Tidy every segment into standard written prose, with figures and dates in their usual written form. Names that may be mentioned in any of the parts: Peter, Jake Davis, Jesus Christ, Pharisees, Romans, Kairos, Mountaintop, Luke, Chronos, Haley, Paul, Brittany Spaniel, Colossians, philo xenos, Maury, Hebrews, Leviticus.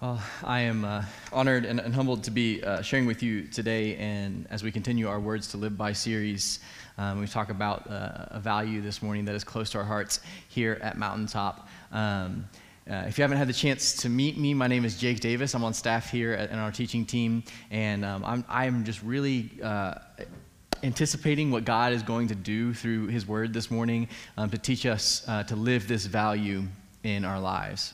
Well, I am honored and humbled to be sharing with you today, and as we continue our Words to Live By series, we talk about a value this morning that is close to our hearts here at Mountaintop. If you haven't had the chance to meet me, my name is Jake Davis. I'm on staff here in our teaching team, and I'm just really anticipating what God is going to do through His Word this morning to teach us to live this value in our lives.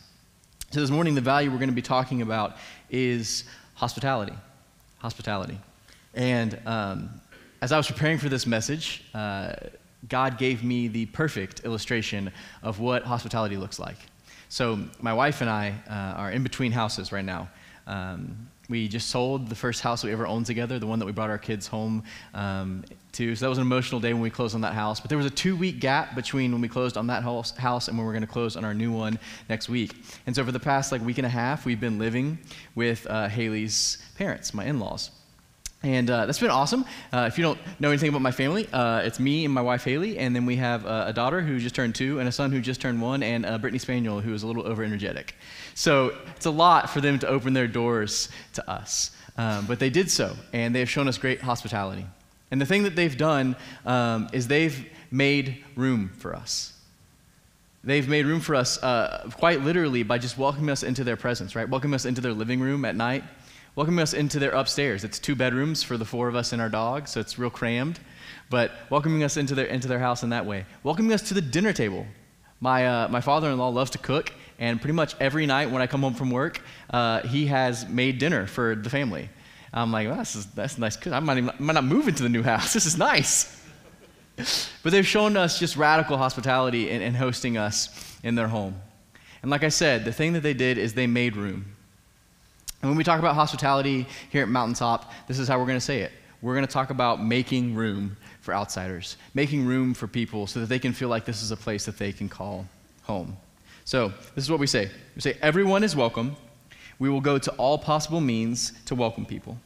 So this morning, the value we're going to be talking about is hospitality. And as I was preparing for this message, God gave me the perfect illustration of what hospitality looks like. So my wife and I are in between houses right now. We just sold the first house we ever owned together, the one that we brought our kids home to. So that was an emotional day when we closed on that house. But there was a 2-week gap between when we closed on that house and when we're going to close on our new one next week. And so for the past week and a half, we've been living with Haley's parents, my in-laws. And that's been awesome. If you don't know anything about my family, it's me and my wife, Haley, and then we have a daughter who just turned 2 and a son who just turned 1 and Brittany Spaniel, who is a little over-energetic. So it's a lot for them to open their doors to us. But they did so, and they have shown us great hospitality. And the thing that they've done is they've made room for us. They've made room for us quite literally by just welcoming us into their presence, right? Welcoming us into their living room at night. Welcoming us into their upstairs. It's 2 bedrooms for the 4 of us and our dog, so it's real crammed. But welcoming us into their house in that way. Welcoming us to the dinner table. My father-in-law loves to cook, and pretty much every night when I come home from work, he has made dinner for the family. I'm like, well, that's nice. I might not move into the new house. This is nice. But they've shown us just radical hospitality in hosting us in their home. And like I said, the thing that they did is they made room. And when we talk about hospitality here at Mountaintop, this is how we're going to say it. We're going to talk about making room for outsiders, making room for people so that they can feel like this is a place that they can call home. So this is what we say. We say, everyone is welcome. We will go to all possible means to welcome people.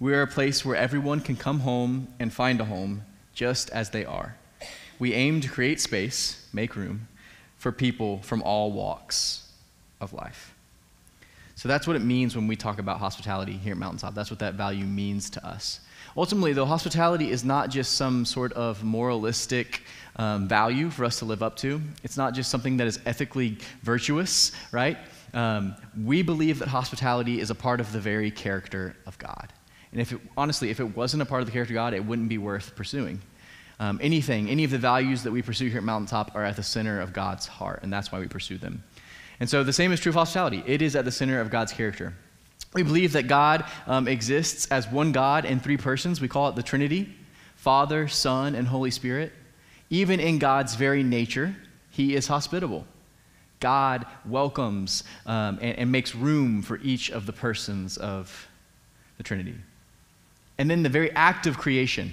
We are a place where everyone can come home and find a home just as they are. We aim to create space, make room, for people from all walks of life. So that's what it means when we talk about hospitality here at Mountaintop. That's what that value means to us. Ultimately, though, hospitality is not just some sort of moralistic value for us to live up to. It's not just something that is ethically virtuous, right? We believe that hospitality is a part of the very character of God. And if it wasn't a part of the character of God, it wouldn't be worth pursuing. Any of the values that we pursue here at Mountaintop are at the center of God's heart, and that's why we pursue them. And so the same is true of hospitality. It is at the center of God's character. We believe that God exists as one God in 3 persons. We call it the Trinity, Father, Son, and Holy Spirit. Even in God's very nature, He is hospitable. God welcomes and makes room for each of the persons of the Trinity. And then the very act of creation,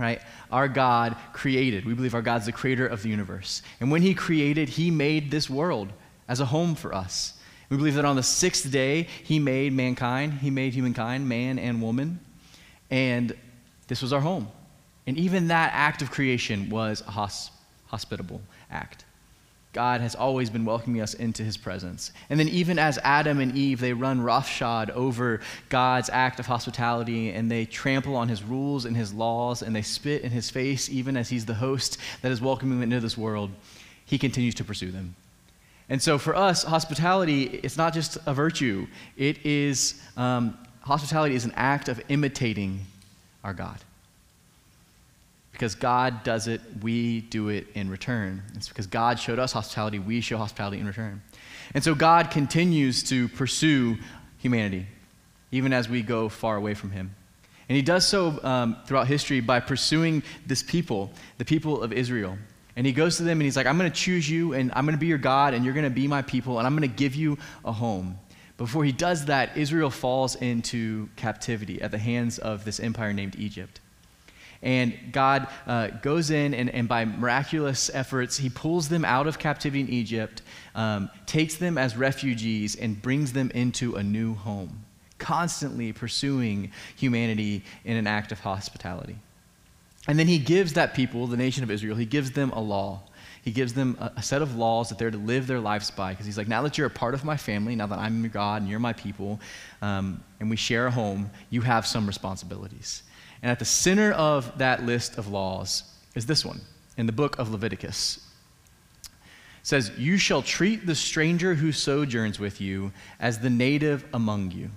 right? Our God created. We believe our God's the creator of the universe. And when He created, He made this world as a home for us. We believe that on the 6th day, He made mankind, He made humankind, man and woman, and this was our home. And even that act of creation was a hospitable act. God has always been welcoming us into His presence. And then even as Adam and Eve, they run roughshod over God's act of hospitality, and they trample on His rules and His laws, and they spit in His face, even as He's the host that is welcoming them into this world, He continues to pursue them. And so for us, hospitality, it's not just a virtue. It is, hospitality is an act of imitating our God. Because God does it, we do it in return. It's because God showed us hospitality, we show hospitality in return. And so God continues to pursue humanity, even as we go far away from Him. And He does so throughout history by pursuing this people, the people of Israel. And He goes to them and He's like, I'm going to choose you and I'm going to be your God and you're going to be my people and I'm going to give you a home. Before He does that, Israel falls into captivity at the hands of this empire named Egypt. And God goes in and by miraculous efforts, He pulls them out of captivity in Egypt, takes them as refugees and brings them into a new home, constantly pursuing humanity in an act of hospitality. And then He gives that people, the nation of Israel, He gives them a law. He gives them a set of laws that they're to live their lives by, because he's like, now that you're a part of my family, now that I'm your God and you're my people, and we share a home, you have some responsibilities. And at the center of that list of laws is this one, in the book of Leviticus. It says, you shall treat the stranger who sojourns with you as the native among you,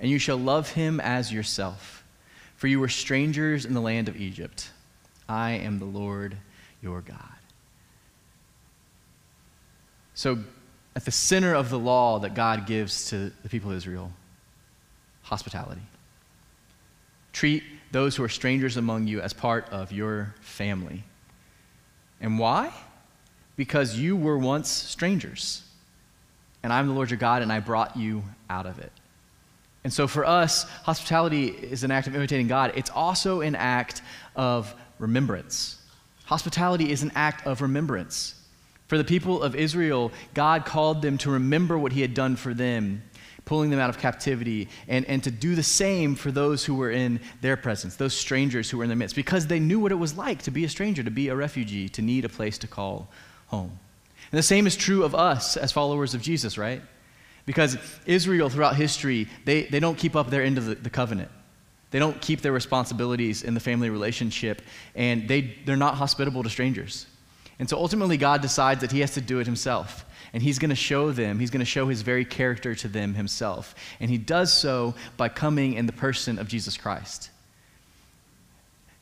and you shall love him as yourself, for you were strangers in the land of Egypt. I am the Lord your God. So at the center of the law that God gives to the people of Israel, hospitality. Treat those who are strangers among you as part of your family. And why? Because you were once strangers, and I'm the Lord your God, and I brought you out of it. And so for us, hospitality is an act of imitating God. It's also an act of remembrance. Hospitality is an act of remembrance. For the people of Israel, God called them to remember what he had done for them, pulling them out of captivity, and to do the same for those who were in their presence, those strangers who were in their midst, because they knew what it was like to be a stranger, to be a refugee, to need a place to call home. And the same is true of us as followers of Jesus, right? Because Israel throughout history, they don't keep up their end of the covenant. They don't keep their responsibilities in the family relationship, and they're not hospitable to strangers. And so ultimately God decides that he has to do it himself, and he's going to show his very character to them himself. And he does so by coming in the person of Jesus Christ.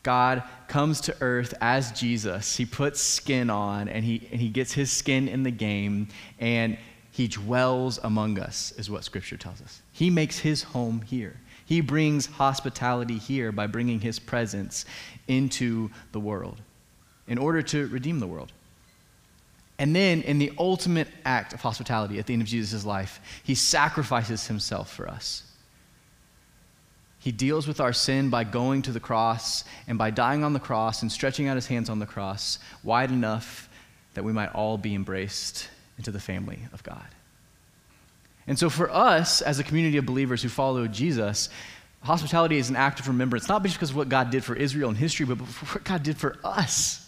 God comes to earth as Jesus. He puts skin on, and he gets his skin in the game, and he dwells among us, is what Scripture tells us. He makes his home here. He brings hospitality here by bringing his presence into the world in order to redeem the world. And then in the ultimate act of hospitality at the end of Jesus' life, he sacrifices himself for us. He deals with our sin by going to the cross and by dying on the cross and stretching out his hands on the cross wide enough that we might all be embraced into the family of God. And so for us, as a community of believers who follow Jesus, hospitality is an act of remembrance, not just because of what God did for Israel in history, but for what God did for us.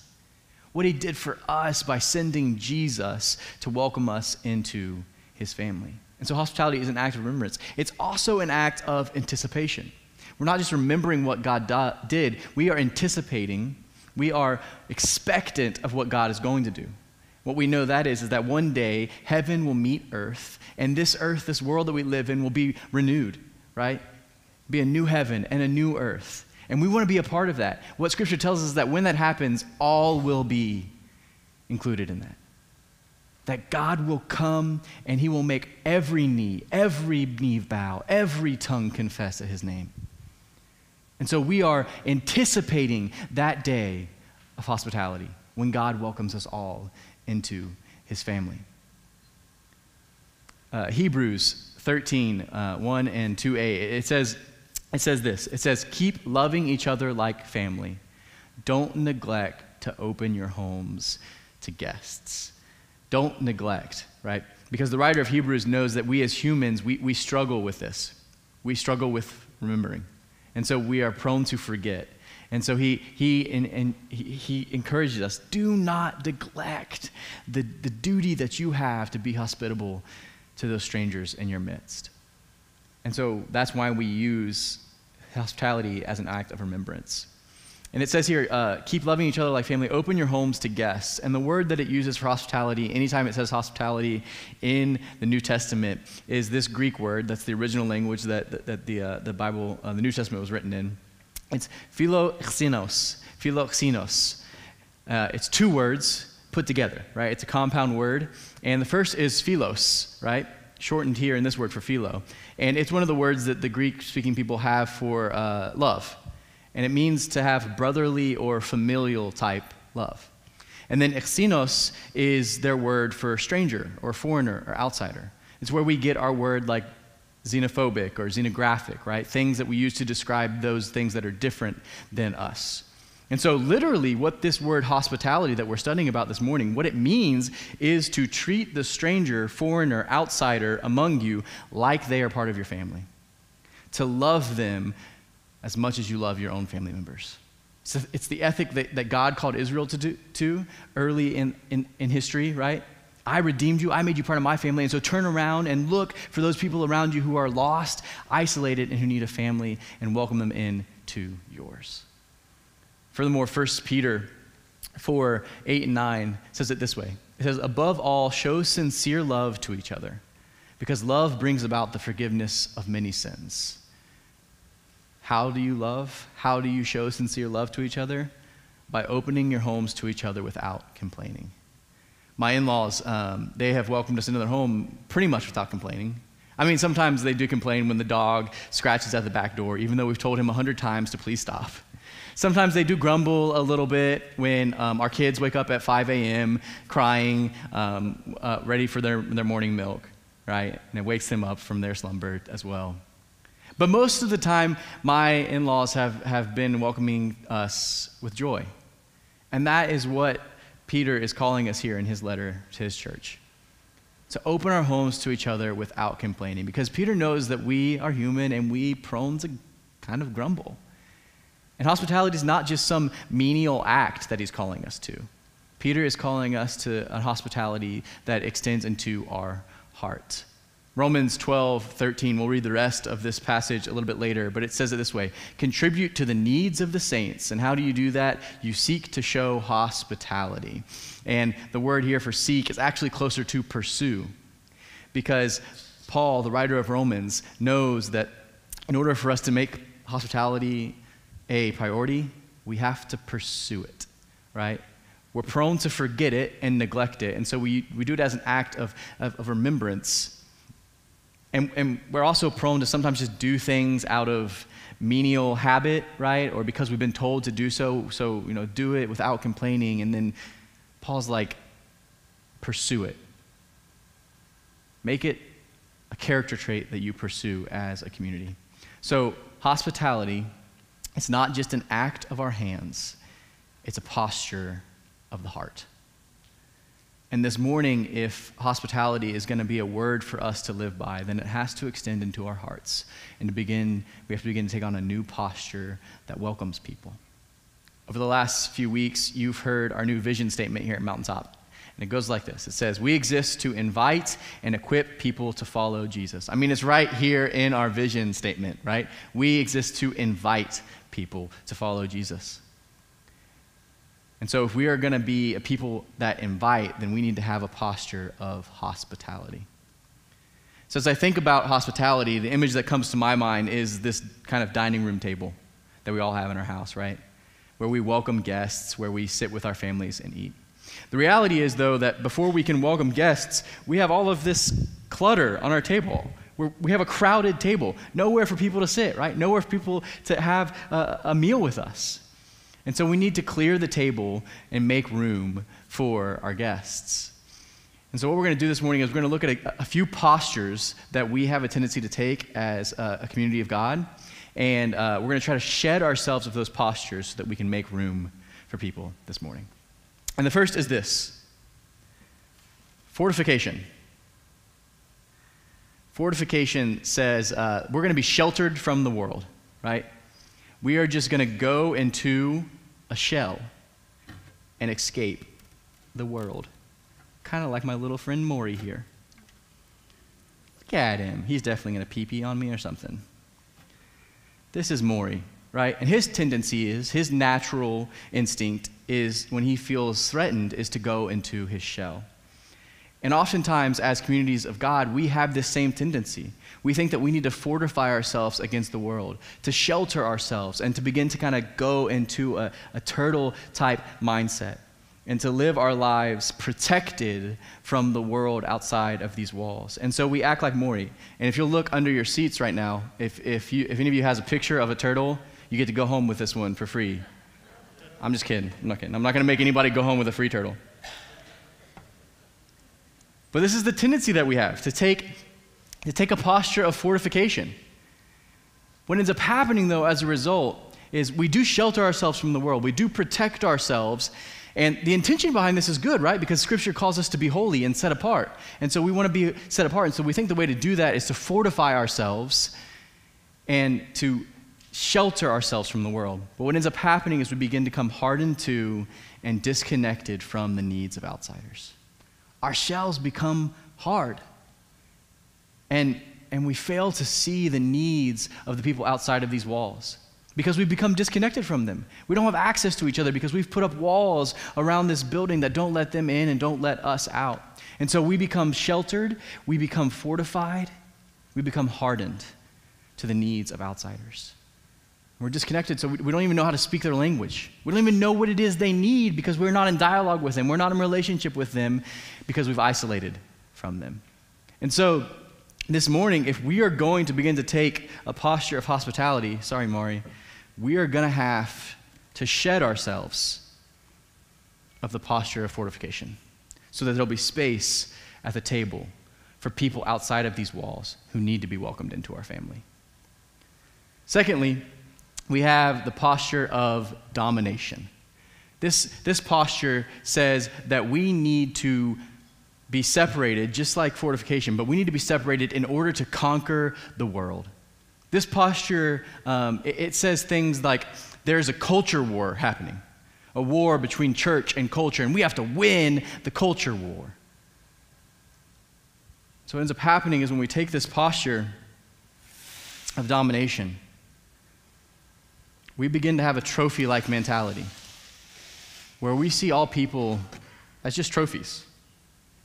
What he did for us by sending Jesus to welcome us into his family. And so hospitality is an act of remembrance. It's also an act of anticipation. We're not just remembering what God did, we are anticipating, we are expectant of what God is going to do. What we know that is that one day heaven will meet earth, and this earth, this world that we live in, will be renewed, right? Be a new heaven and a new earth. And we want to be a part of that. What Scripture tells us is that when that happens, all will be included in that. That God will come and he will make every knee bow, every tongue confess at his name. And so we are anticipating that day of hospitality when God welcomes us all into his family. Hebrews 13, 1 and 2a, it says this. It says, keep loving each other like family. Don't neglect to open your homes to guests. Don't neglect, right? Because the writer of Hebrews knows that we as humans, we struggle with this. We struggle with remembering. And so we are prone to forget. And so he encourages us, do not neglect the duty that you have to be hospitable to those strangers in your midst. And so that's why we use hospitality as an act of remembrance. And it says here, keep loving each other like family, open your homes to guests. And the word that it uses for hospitality, anytime it says hospitality in the New Testament, is this Greek word. That's the original language that the Bible, the New Testament was written in. It's philo xenos. Philo xenos. It's two words put together, right? It's a compound word. And the first is philos, right? Shortened here in this word for philo. And it's one of the words that the Greek-speaking people have for love. And it means to have brotherly or familial type love. And then xenos is their word for stranger or foreigner or outsider. It's where we get our word like xenophobic or xenographic, right? Things that we use to describe those things that are different than us. And so literally what this word hospitality that we're studying about this morning, what it means is to treat the stranger, foreigner, outsider among you like they are part of your family. To love them as much as you love your own family members. So it's the ethic that God called Israel to early in history, right? I redeemed you. I made you part of my family. And so turn around and look for those people around you who are lost, isolated, and who need a family, and welcome them in to yours. Furthermore, 1 Peter 4, 8, and 9 says it this way. It says, above all, show sincere love to each other, because love brings about the forgiveness of many sins. How do you love? How do you show sincere love to each other? By opening your homes to each other without complaining. My in-laws, they have welcomed us into their home pretty much without complaining. I mean, sometimes they do complain when the dog scratches at the back door, even though we've told him 100 times to please stop. Sometimes they do grumble a little bit when our kids wake up at 5 a.m. crying, ready for their morning milk, right? And it wakes them up from their slumber as well. But most of the time, my in-laws have been welcoming us with joy. And that is what Peter is calling us here in his letter to his church, to open our homes to each other without complaining, because Peter knows that we are human and we prone to kind of grumble. And hospitality is not just some menial act that he's calling us to. Peter is calling us to a hospitality that extends into our heart. Romans 12:13, we'll read the rest of this passage a little bit later, but it says it this way, contribute to the needs of the saints. And how do you do that? You seek to show hospitality. And the word here for seek is actually closer to pursue, because Paul, the writer of Romans, knows that in order for us to make hospitality a priority, we have to pursue it, right? We're prone to forget it and neglect it, and so we do it as an act of remembrance. And we're also prone to sometimes just do things out of menial habit, right? Or because we've been told to do so, do it without complaining. And then Paul's like, pursue it. Make it a character trait that you pursue as a community. So hospitality, it's not just an act of our hands. It's a posture of the heart. And this morning, if hospitality is going to be a word for us to live by, then it has to extend into our hearts. And we have to begin to take on a new posture that welcomes people. Over the last few weeks, you've heard our new vision statement here at Mountaintop. And it goes like this. It says, we exist to invite and equip people to follow Jesus. I mean, it's right here in our vision statement, right? We exist to invite people to follow Jesus. And so if we are going to be a people that invite, then we need to have a posture of hospitality. So as I think about hospitality, the image that comes to my mind is this kind of dining room table that we all have in our house, right? Where we welcome guests, where we sit with our families and eat. The reality is, though, that before we can welcome guests, we have all of this clutter on our table. We have a crowded table, nowhere for people to sit, right? Nowhere for people to have a meal with us. And so we need to clear the table and make room for our guests. And so what we're going to do this morning is we're going to look at a few postures that we have a tendency to take as a community of God. And we're going to try to shed ourselves of those postures so that we can make room for people this morning. And the first is this. Fortification. Fortification says we're going to be sheltered from the world, right? We are just going to go into a shell and escape the world. Kind of like my little friend Maury here. Look at him. He's definitely going to pee-pee on me or something. This is Maury, right? And his tendency is, his natural instinct is, when he feels threatened, is to go into his shell. And oftentimes, as communities of God, we have this same tendency. We think that we need to fortify ourselves against the world, to shelter ourselves, and to begin to kind of go into a turtle-type mindset, and to live our lives protected from the world outside of these walls. And so we act like Maury. And if you'll look under your seats right now, if any of you has a picture of a turtle, you get to go home with this one for free. I'm just kidding. I'm not kidding. I'm not going to make anybody go home with a free turtle. But this is the tendency that we have, to take a posture of fortification. What ends up happening, though, as a result, is we do shelter ourselves from the world. We do protect ourselves. And the intention behind this is good, right? Because Scripture calls us to be holy and set apart. And so we want to be set apart. And so we think the way to do that is to fortify ourselves and to shelter ourselves from the world. But what ends up happening is we begin to become hardened to and disconnected from the needs of outsiders. Our shells become hard. And we fail to see the needs of the people outside of these walls because we've become disconnected from them. We don't have access to each other because we've put up walls around this building that don't let them in and don't let us out. And so we become sheltered, we become fortified, we become hardened to the needs of outsiders. We're disconnected, so we don't even know how to speak their language. We don't even know what it is they need because we're not in dialogue with them. We're not in relationship with them because we've isolated from them. And so this morning, if we are going to begin to take a posture of hospitality, sorry, Maury, we are going to have to shed ourselves of the posture of fortification so that there'll be space at the table for people outside of these walls who need to be welcomed into our family. Secondly, we have the posture of domination. This posture says that we need to be separated, just like fortification, but we need to be separated in order to conquer the world. This posture, it says things like, there's a culture war happening, a war between church and culture, and we have to win the culture war. So what ends up happening is when we take this posture of domination, we begin to have a trophy-like mentality where we see all people as just trophies.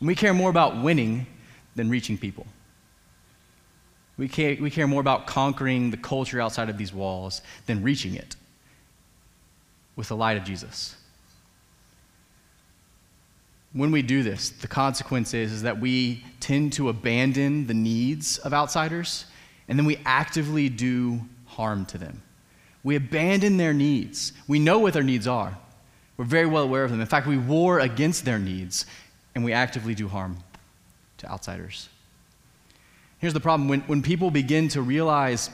And we care more about winning than reaching people. We care more about conquering the culture outside of these walls than reaching it with the light of Jesus. When we do this, the consequence is that we tend to abandon the needs of outsiders, and then we actively do harm to them. We abandon their needs. We know what their needs are. We're very well aware of them. In fact, we war against their needs, and we actively do harm to outsiders. Here's the problem. When people begin to realize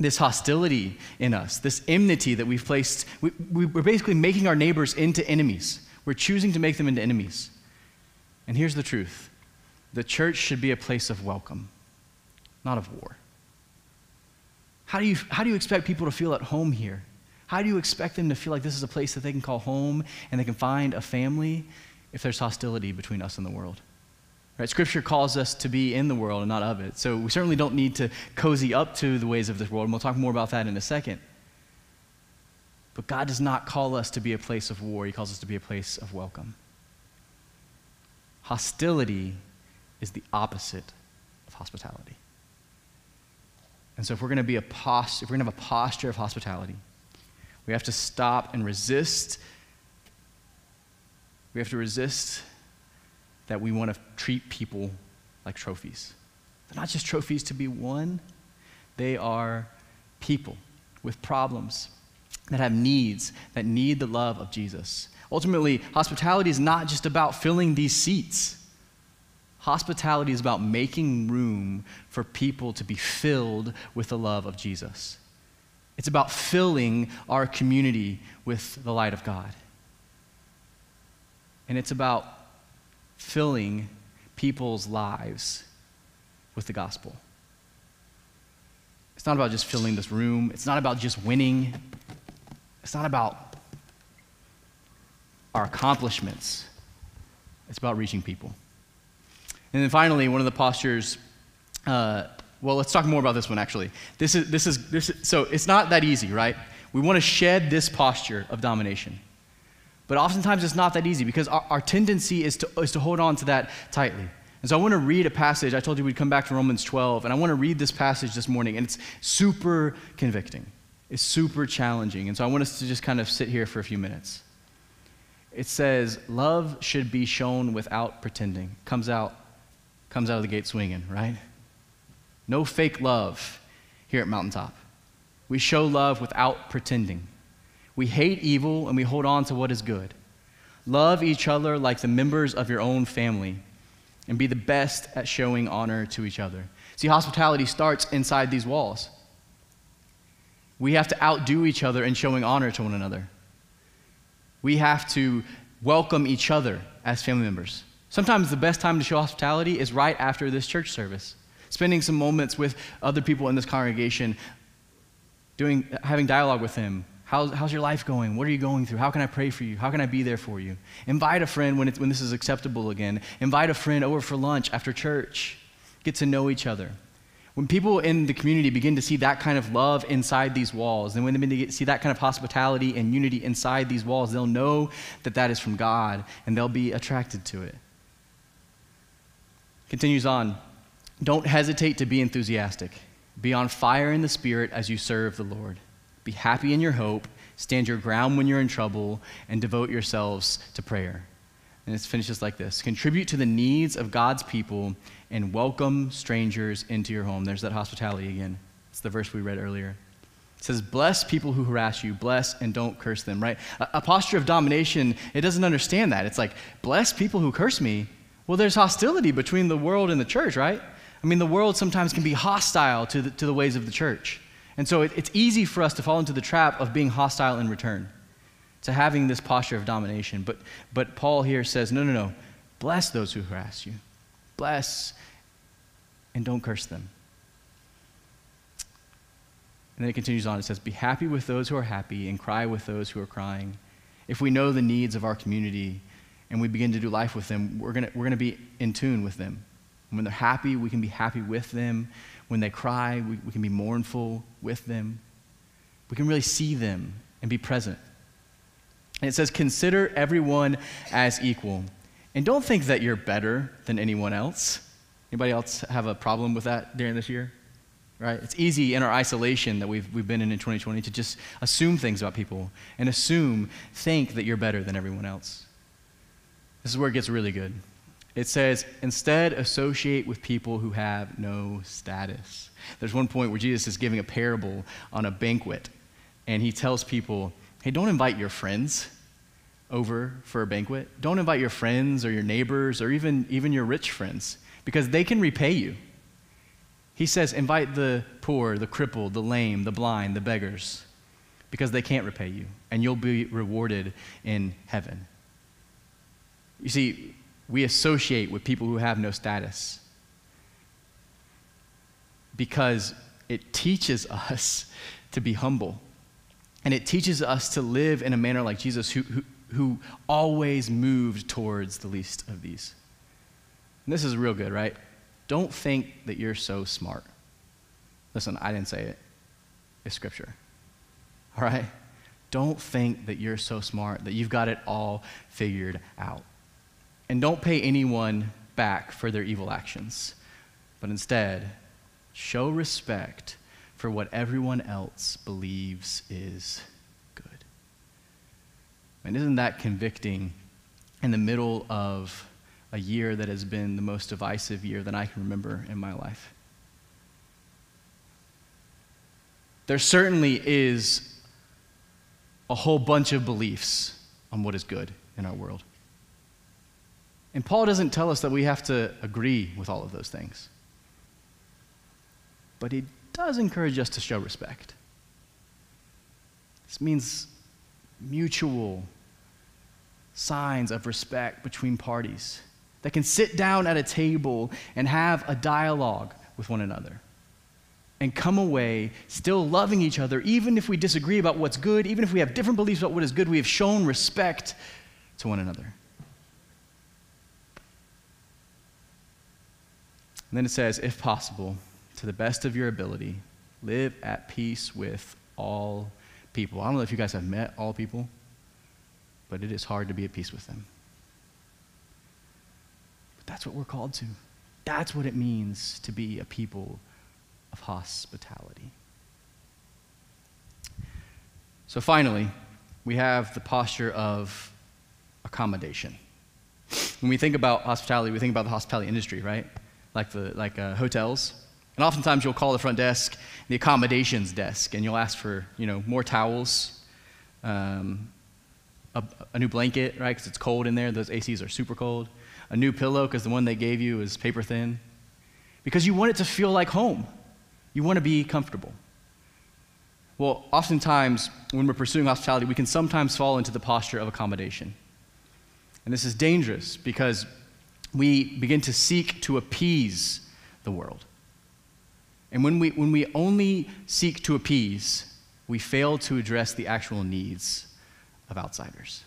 this hostility in us, this enmity that we've placed, we're basically making our neighbors into enemies. We're choosing to make them into enemies. And here's the truth. The church should be a place of welcome, not of war. How do you expect people to feel at home here? How do you expect them to feel like this is a place that they can call home and they can find a family if there's hostility between us and the world? Right? Scripture calls us to be in the world and not of it. So we certainly don't need to cozy up to the ways of this world, and we'll talk more about that in a second. But God does not call us to be a place of war. He calls us to be a place of welcome. Hostility is the opposite of hospitality. And so if we're going to be have a posture of hospitality, we have to stop and resist. We have to resist that we want to treat people like trophies. They're not just trophies to be won. They are people with problems that have needs, that need the love of Jesus. Ultimately, hospitality is not just about filling these seats. Hospitality is about making room for people to be filled with the love of Jesus. It's about filling our community with the light of God. And it's about filling people's lives with the gospel. It's not about just filling this room. It's not about just winning. It's not about our accomplishments. It's about reaching people. And then finally, one of the postures, well, let's talk more about this one, actually. So it's not that easy, right? We want to shed this posture of domination. But oftentimes it's not that easy because our tendency is to hold on to that tightly. And so I want to read a passage. I told you we'd come back to Romans 12, and I want to read this passage this morning, and it's super convicting. It's super challenging. And so I want us to just kind of sit here for a few minutes. It says, love should be shown without pretending. Comes out of the gate swinging, right? No fake love here at Mountaintop. We show love without pretending. We hate evil and we hold on to what is good. Love each other like the members of your own family and be the best at showing honor to each other. See, hospitality starts inside these walls. We have to outdo each other in showing honor to one another. We have to welcome each other as family members. Sometimes the best time to show hospitality is right after this church service. Spending some moments with other people in this congregation, having dialogue with him. How's your life going? What are you going through? How can I pray for you? How can I be there for you? Invite a friend when this is acceptable again. Invite a friend over for lunch after church. Get to know each other. When people in the community begin to see that kind of love inside these walls, and when they begin to see that kind of hospitality and unity inside these walls, they'll know that that is from God, and they'll be attracted to it. Continues on. Don't hesitate to be enthusiastic. Be on fire in the Spirit as you serve the Lord. Be happy in your hope, stand your ground when you're in trouble, and devote yourselves to prayer. And it finishes like this. Contribute to the needs of God's people and welcome strangers into your home. There's that hospitality again. It's the verse we read earlier. It says, bless people who harass you. Bless and don't curse them, right? A posture of domination, it doesn't understand that. It's like, bless people who curse me. Well, there's hostility between the world and the church, right? I mean, the world sometimes can be hostile to the ways of the church. And so it's easy for us to fall into the trap of being hostile in return, to having this posture of domination. But Paul here says, no. Bless those who harass you. Bless and don't curse them. And then it continues on. It says, be happy with those who are happy and cry with those who are crying. If we know the needs of our community and we begin to do life with them, we're gonna be in tune with them. And when they're happy, we can be happy with them. When they cry, we can be mournful with them. We can really see them and be present. And it says, consider everyone as equal. And don't think that you're better than anyone else. Anybody else have a problem with that during this year? Right? It's easy in our isolation that we've been in 2020 to just assume things about people and think that you're better than everyone else. This is where it gets really good. It says, instead, associate with people who have no status. There's one point where Jesus is giving a parable on a banquet, and he tells people, hey, don't invite your friends over for a banquet. Don't invite your friends or your neighbors or even your rich friends, because they can repay you. He says, invite the poor, the crippled, the lame, the blind, the beggars, because they can't repay you, and you'll be rewarded in heaven. You see, we associate with people who have no status because it teaches us to be humble, and it teaches us to live in a manner like Jesus who always moved towards the least of these. And this is real good, right? Don't think that you're so smart. Listen, I didn't say it. It's scripture, all right? Don't think that you're so smart that you've got it all figured out. And don't pay anyone back for their evil actions, but instead, show respect for what everyone else believes is good. And isn't that convicting in the middle of a year that has been the most divisive year that I can remember in my life? There certainly is a whole bunch of beliefs on what is good in our world. And Paul doesn't tell us that we have to agree with all of those things. But he does encourage us to show respect. This means mutual signs of respect between parties that can sit down at a table and have a dialogue with one another and come away still loving each other, even if we disagree about what's good, even if we have different beliefs about what is good, we have shown respect to one another. And then it says, if possible, to the best of your ability, live at peace with all people. I don't know if you guys have met all people, but it is hard to be at peace with them. But that's what we're called to. That's what it means to be a people of hospitality. So finally, we have the posture of accommodation. When we think about hospitality, we think about the hospitality industry, right? Like hotels. And oftentimes you'll call the front desk, the accommodations desk, and you'll ask for, more towels, a new blanket, right, because it's cold in there. Those ACs are super cold. A new pillow, because the one they gave you is paper thin. Because you want it to feel like home. You want to be comfortable. Well, oftentimes when we're pursuing hospitality, we can sometimes fall into the posture of accommodation. And this is dangerous because we begin to seek to appease the world. And when we only seek to appease, we fail to address the actual needs of outsiders.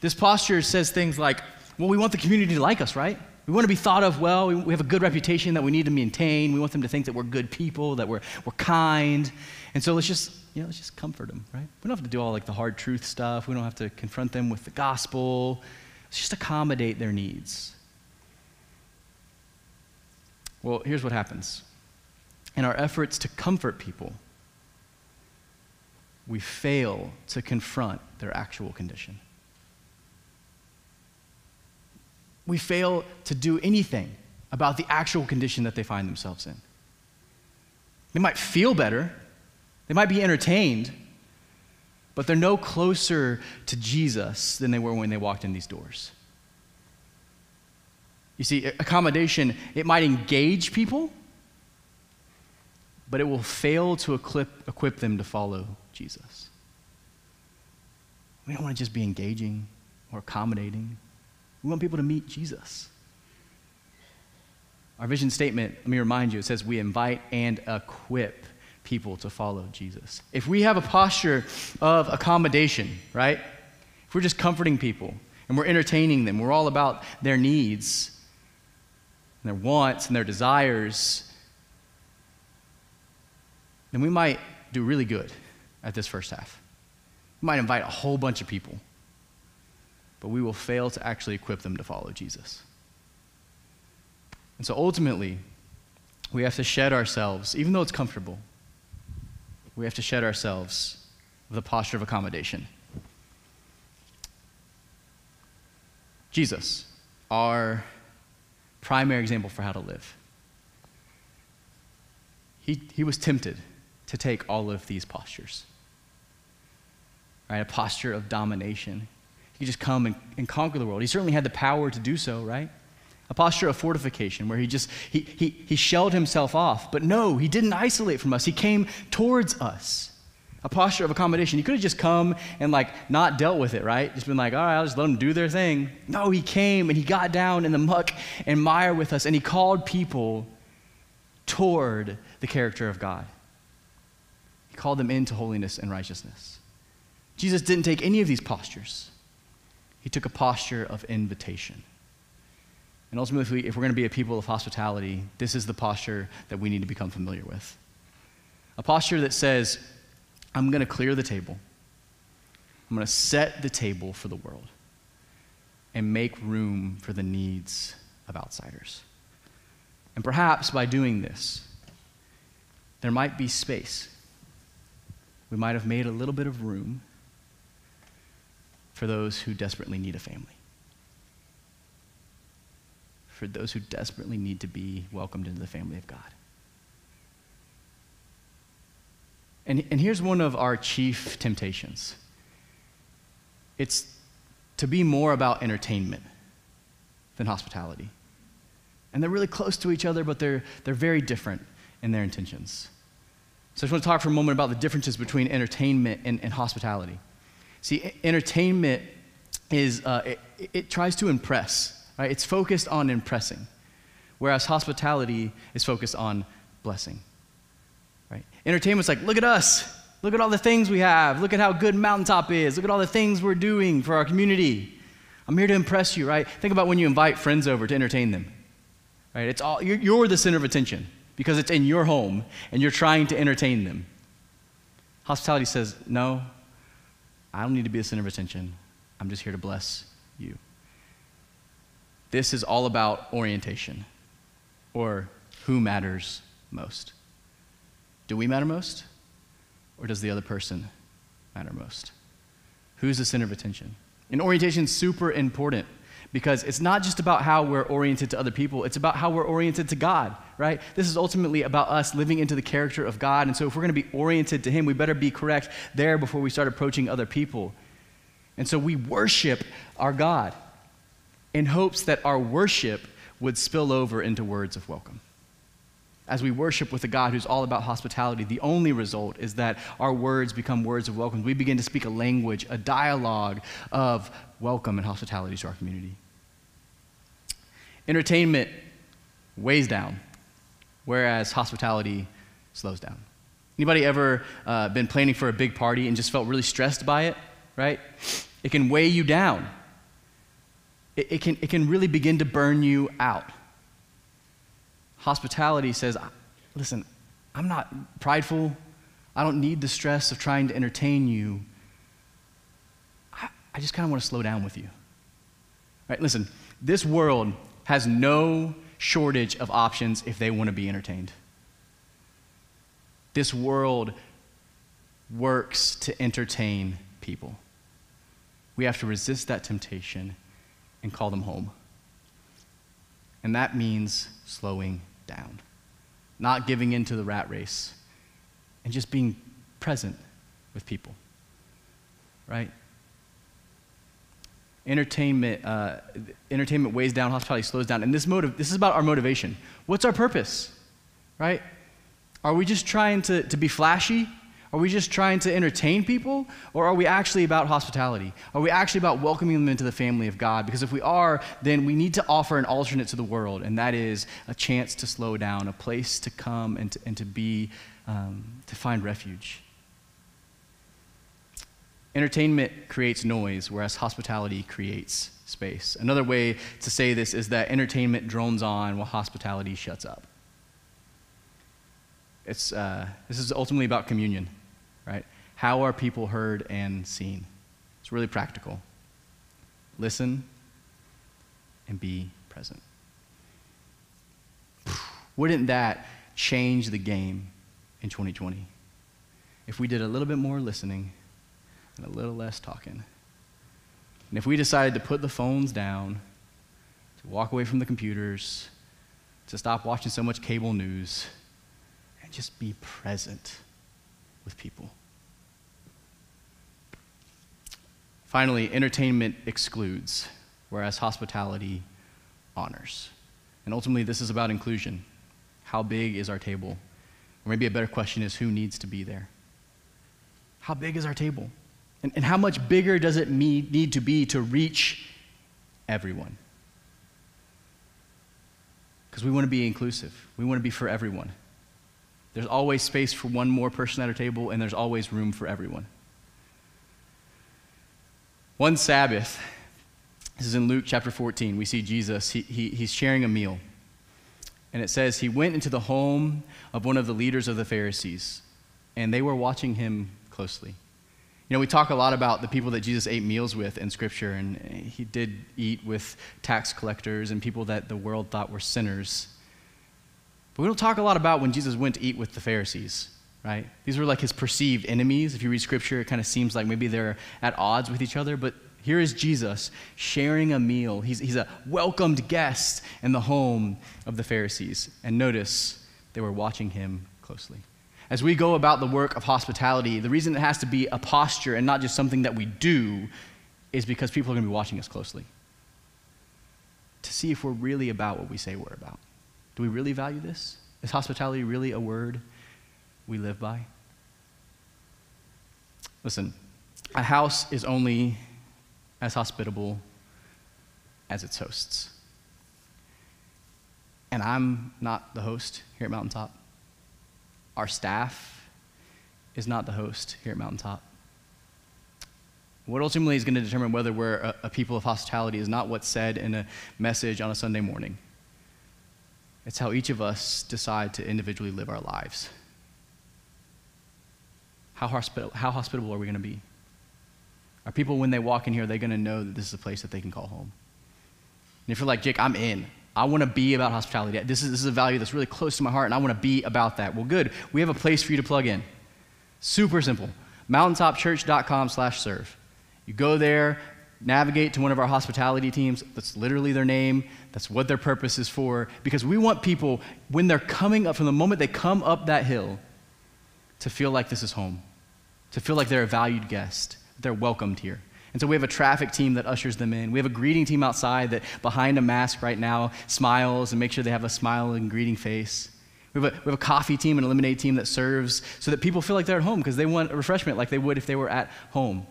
This posture says things like, well, we want the community to like us, right? We want to be thought of well. We have a good reputation that we need to maintain. We want them to think that we're good people, that we're kind. And so let's just comfort them, right? We don't have to do all like the hard truth stuff. We don't have to confront them with the gospel. Let's just accommodate their needs. Well, here's what happens. In our efforts to comfort people, we fail to confront their actual condition. We fail to do anything about the actual condition that they find themselves in. They might feel better, they might be entertained, but they're no closer to Jesus than they were when they walked in these doors. You see, accommodation, it might engage people, but it will fail to equip them to follow Jesus. We don't want to just be engaging or accommodating. We want people to meet Jesus. Our vision statement, let me remind you, it says we invite and equip people to follow Jesus. If we have a posture of accommodation, right? If we're just comforting people and we're entertaining them, we're all about their needs and their wants and their desires, then we might do really good at this first half. We might invite a whole bunch of people, but we will fail to actually equip them to follow Jesus. And so ultimately, we have to shed ourselves, even though it's comfortable, we have to shed ourselves of the posture of accommodation. Jesus, our primary example for how to live. He was tempted to take all of these postures, right? A posture of domination. He could just come and conquer the world. He certainly had the power to do so, right? A posture of fortification where he shelled himself off. But no, he didn't isolate from us. He came towards us. A posture of accommodation. He could have just come and not dealt with it, right? Just been like, all right, I'll just let them do their thing. No, he came and he got down in the muck and mire with us, and he called people toward the character of God. He called them into holiness and righteousness. Jesus didn't take any of these postures. He took a posture of invitation. And ultimately, if we're going to be a people of hospitality, this is the posture that we need to become familiar with. A posture that says, I'm going to clear the table. I'm going to set the table for the world and make room for the needs of outsiders. And perhaps by doing this, there might be space. We might have made a little bit of room for those who desperately need a family, for those who desperately need to be welcomed into the family of God. And here's one of our chief temptations. It's to be more about entertainment than hospitality. And they're really close to each other, but they're very different in their intentions. So I just want to talk for a moment about the differences between entertainment and hospitality. See, entertainment is, it tries to impress, right? It's focused on impressing, whereas hospitality is focused on blessing, right? Entertainment's like, look at us. Look at all the things we have. Look at how good Mountaintop is. Look at all the things we're doing for our community. I'm here to impress you, right? Think about when you invite friends over to entertain them, right? It's all, you're the center of attention because it's in your home and you're trying to entertain them. Hospitality says, no, I don't need to be the center of attention. I'm just here to bless you. This is all about orientation, or who matters most. Do we matter most, or does the other person matter most? Who's the center of attention? And orientation is super important because it's not just about how we're oriented to other people. It's about how we're oriented to God, right? This is ultimately about us living into the character of God. And so if we're going to be oriented to him, we better be correct there before we start approaching other people. And so we worship our God in hopes that our worship would spill over into words of welcome. As we worship with a God who's all about hospitality, the only result is that our words become words of welcome. We begin to speak a language, a dialogue of welcome and hospitality to our community. Entertainment weighs down, whereas hospitality slows down. Anybody ever been planning for a big party and just felt really stressed by it, right? It can weigh you down. It can really begin to burn you out. Hospitality says, listen, I'm not prideful. I don't need the stress of trying to entertain you. I just kind of want to slow down with you. All right, listen, this world has no shortage of options if they want to be entertained. This world works to entertain people. We have to resist that temptation and call them home. And that means slowing down, not giving in to the rat race, and just being present with people, right? Entertainment weighs down, hospitality slows down. And this is about our motivation. What's our purpose, right? Are we just trying to be flashy? Are we just trying to entertain people? Or are we actually about hospitality? Are we actually about welcoming them into the family of God? Because if we are, then we need to offer an alternate to the world, and that is a chance to slow down, a place to come and to find refuge. Entertainment creates noise, whereas hospitality creates space. Another way to say this is that entertainment drones on while hospitality shuts up. This is ultimately about communion, right? How are people heard and seen? It's really practical. Listen and be present. Wouldn't that change the game in 2020? If we did a little bit more listening and a little less talking, and if we decided to put the phones down, to walk away from the computers, to stop watching so much cable news, and just be present with people. Finally, entertainment excludes, whereas hospitality honors. And ultimately, this is about inclusion. How big is our table? Or maybe a better question is, who needs to be there? How big is our table? And how much bigger does it need to be to reach everyone? Because we want to be inclusive. We want to be for everyone. There's always space for one more person at our table, and there's always room for everyone. One Sabbath, this is in Luke chapter 14, we see Jesus, he's sharing a meal. And it says, he went into the home of one of the leaders of the Pharisees, and they were watching him closely. You know, we talk a lot about the people that Jesus ate meals with in Scripture, and he did eat with tax collectors and people that the world thought were sinners. But we don't talk a lot about when Jesus went to eat with the Pharisees, right? These were like his perceived enemies. If you read Scripture, it kind of seems like maybe they're at odds with each other. But here is Jesus sharing a meal. He's a welcomed guest in the home of the Pharisees. And notice, they were watching him closely. As we go about the work of hospitality, the reason it has to be a posture and not just something that we do is because people are going to be watching us closely to see if we're really about what we say we're about. Do we really value this? Is hospitality really a word we live by? Listen, a house is only as hospitable as its hosts. And I'm not the host here at Mountaintop. Our staff is not the host here at Mountaintop. What ultimately is going to determine whether we're a people of hospitality is not what's said in a message on a Sunday morning. It's how each of us decide to individually live our lives. How hospitable are we going to be? Are people, when they walk in here, are they going to know that this is a place that they can call home? And if you're like, Jake, I'm in. I want to be about hospitality. This is a value that's really close to my heart, and I want to be about that. Well, good. We have a place for you to plug in. Super simple. mountaintopchurch.com/serve. You go there. Navigate to one of our hospitality teams. That's literally their name. That's what their purpose is for. Because we want people, when they're coming up, from the moment they come up that hill, to feel like this is home, to feel like they're a valued guest, they're welcomed here. And so we have a traffic team that ushers them in. We have a greeting team outside that, behind a mask right now, smiles and makes sure they have a smiling, greeting face. We have a coffee team and a lemonade team that serves so that people feel like they're at home because they want a refreshment like they would if they were at home.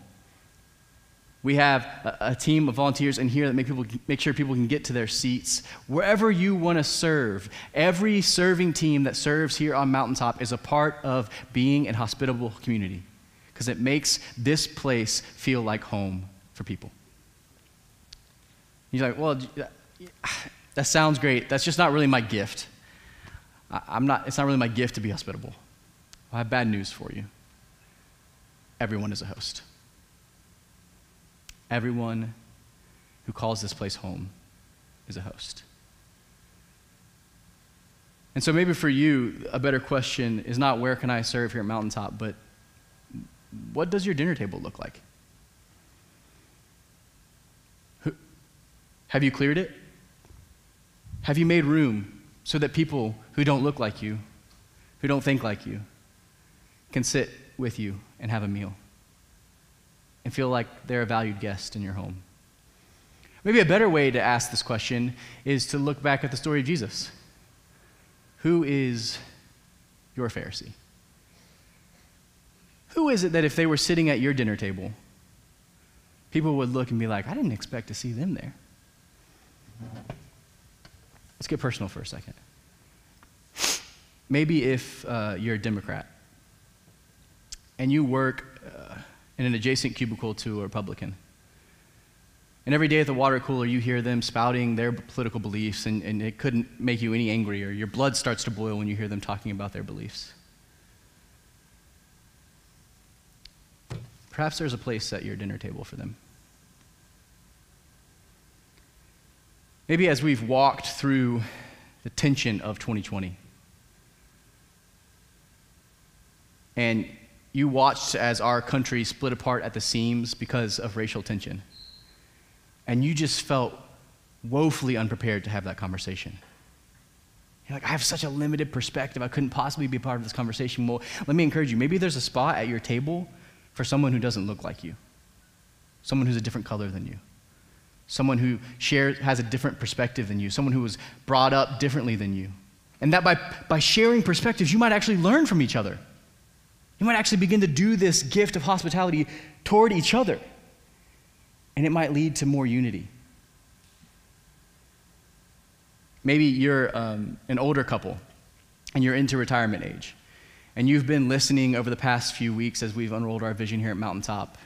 We have a team of volunteers in here that make sure people can get to their seats. Wherever you want to serve, every serving team that serves here on Mountaintop is a part of being a hospitable community, because it makes this place feel like home for people. You're like, well, that sounds great. That's just not really my gift. It's not really my gift to be hospitable. Well, I have bad news for you. Everyone is a host. Everyone who calls this place home is a host. And so maybe for you, a better question is not where can I serve here at Mountaintop, but what does your dinner table look like? Have you cleared it? Have you made room so that people who don't look like you, who don't think like you, can sit with you and have a meal and feel like they're a valued guest in your home? Maybe a better way to ask this question is to look back at the story of Jesus. Who is your Pharisee? Who is it that if they were sitting at your dinner table, people would look and be like, I didn't expect to see them there? Let's get personal for a second. Maybe if you're a Democrat and you work in an adjacent cubicle to a Republican, and every day at the water cooler you hear them spouting their political beliefs, and it couldn't make you any angrier. Your blood starts to boil when you hear them talking about their beliefs. Perhaps there's a place at your dinner table for them. Maybe as we've walked through the tension of 2020, and you watched as our country split apart at the seams because of racial tension, and you just felt woefully unprepared to have that conversation. You're like, I have such a limited perspective. I couldn't possibly be a part of this conversation. Well, let me encourage you. Maybe there's a spot at your table for someone who doesn't look like you, someone who's a different color than you, someone who has a different perspective than you, someone who was brought up differently than you. And that by sharing perspectives, you might actually learn from each other. You might actually begin to do this gift of hospitality toward each other. And it might lead to more unity. Maybe you're an older couple and you're into retirement age. And you've been listening over the past few weeks as we've unrolled our vision here at Mountaintop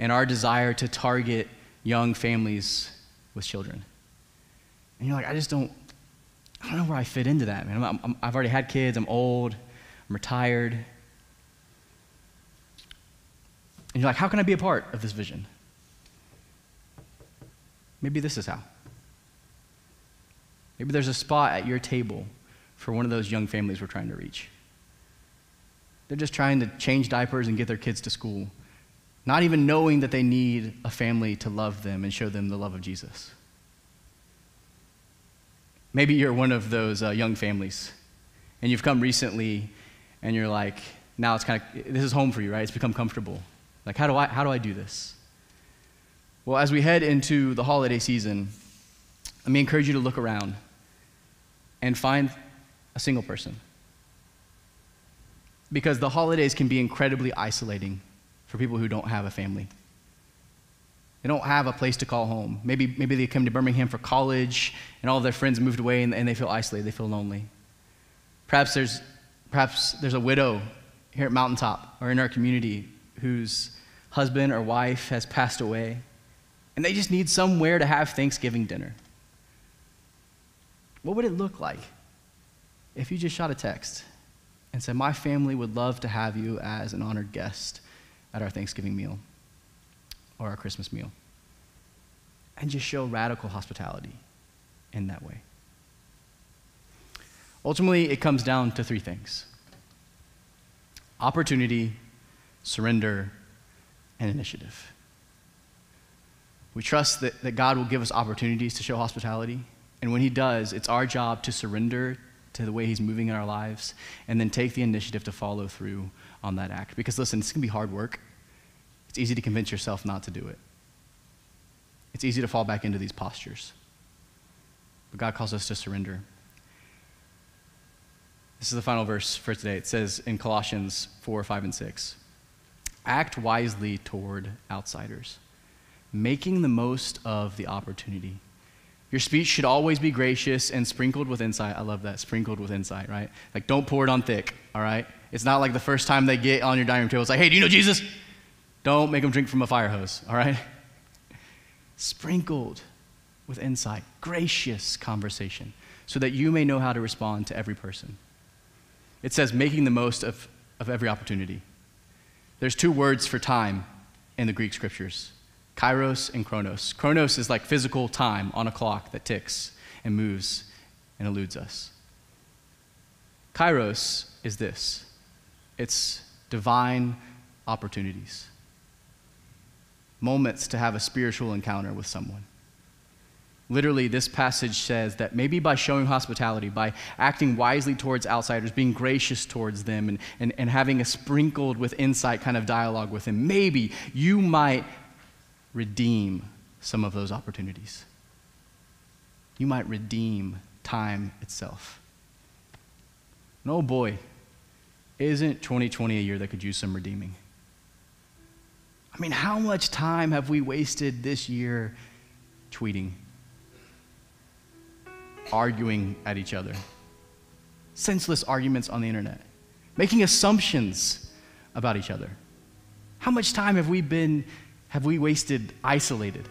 and our desire to target young families with children. And you're like, I don't know where I fit into that, man. I've already had kids, I'm old, I'm retired. And you're like, how can I be a part of this vision? Maybe this is how. Maybe there's a spot at your table for one of those young families we're trying to reach. They're just trying to change diapers and get their kids to school, not even knowing that they need a family to love them and show them the love of Jesus. Maybe you're one of those young families, and you've come recently, and you're like, now it's this is home for you, right? It's become comfortable. Like, how do I do this? Well, as we head into the holiday season, let me encourage you to look around and find a single person, because the holidays can be incredibly isolating for people who don't have a family. They don't have a place to call home. Maybe they come to Birmingham for college and all of their friends moved away, and they feel isolated, they feel lonely. Perhaps there's a widow here at Mountaintop or in our community whose husband or wife has passed away, and they just need somewhere to have Thanksgiving dinner. What would it look like if you just shot a text and said, my family would love to have you as an honored guest at our Thanksgiving meal or our Christmas meal, and just show radical hospitality in that way? Ultimately, it comes down to three things: opportunity, surrender, and initiative. We trust that God will give us opportunities to show hospitality, and when he does, it's our job to surrender to the way he's moving in our lives and then take the initiative to follow through on that act. Because listen, it's going to be hard work. It's easy to convince yourself not to do it. It's easy to fall back into these postures. But God calls us to surrender. This is the final verse for today. It says in Colossians 4, 5, and 6, act wisely toward outsiders, making the most of the opportunity. Your speech should always be gracious and sprinkled with insight. I love that, sprinkled with insight, right? Like, don't pour it on thick, all right? It's not like the first time they get on your dining room table, it's like, hey, do you know Jesus? Don't make them drink from a fire hose, all right? Sprinkled with insight, gracious conversation, so that you may know how to respond to every person. It says making the most of every opportunity. There's two words for time in the Greek scriptures, Kairos and Chronos. Chronos is like physical time on a clock that ticks and moves and eludes us. Kairos is this. It's divine opportunities. Moments to have a spiritual encounter with someone. Literally, this passage says that maybe by showing hospitality, by acting wisely towards outsiders, being gracious towards them, and having a sprinkled with insight kind of dialogue with them, maybe you might redeem some of those opportunities. You might redeem time itself. And oh boy, isn't 2020 a year that could use some redeeming? I mean, how much time have we wasted this year tweeting? Arguing at each other. Senseless arguments on the internet. Making assumptions about each other. How much time have we wasted isolated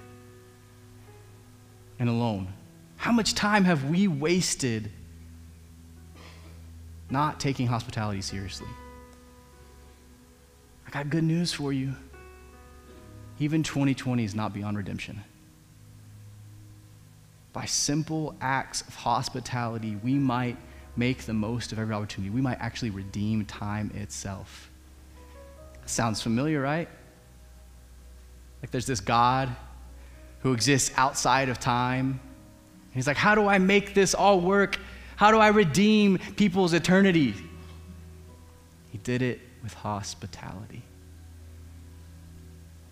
and alone? How much time have we wasted not taking hospitality seriously? I got good news for you. Even 2020 is not beyond redemption. By simple acts of hospitality, we might make the most of every opportunity. We might actually redeem time itself. Sounds familiar, right? Like there's this God who exists outside of time. And he's like, how do I make this all work? How do I redeem people's eternity? He did it with hospitality,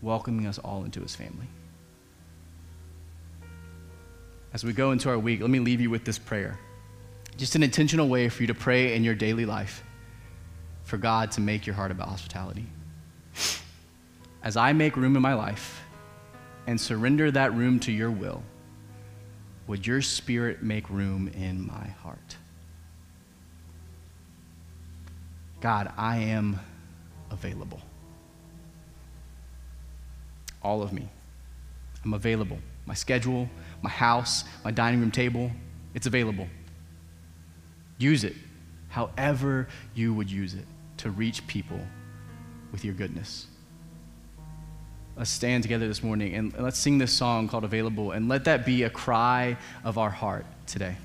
welcoming us all into his family. As we go into our week, let me leave you with this prayer. Just an intentional way for you to pray in your daily life for God to make your heart about hospitality. As I make room in my life and surrender that room to your will, would your spirit make room in my heart? God, I am available. All of me. I'm available. My schedule, my house, my dining room table, it's available. Use it however you would use it to reach people with your goodness. Let's stand together this morning and let's sing this song called Available, and let that be a cry of our heart today.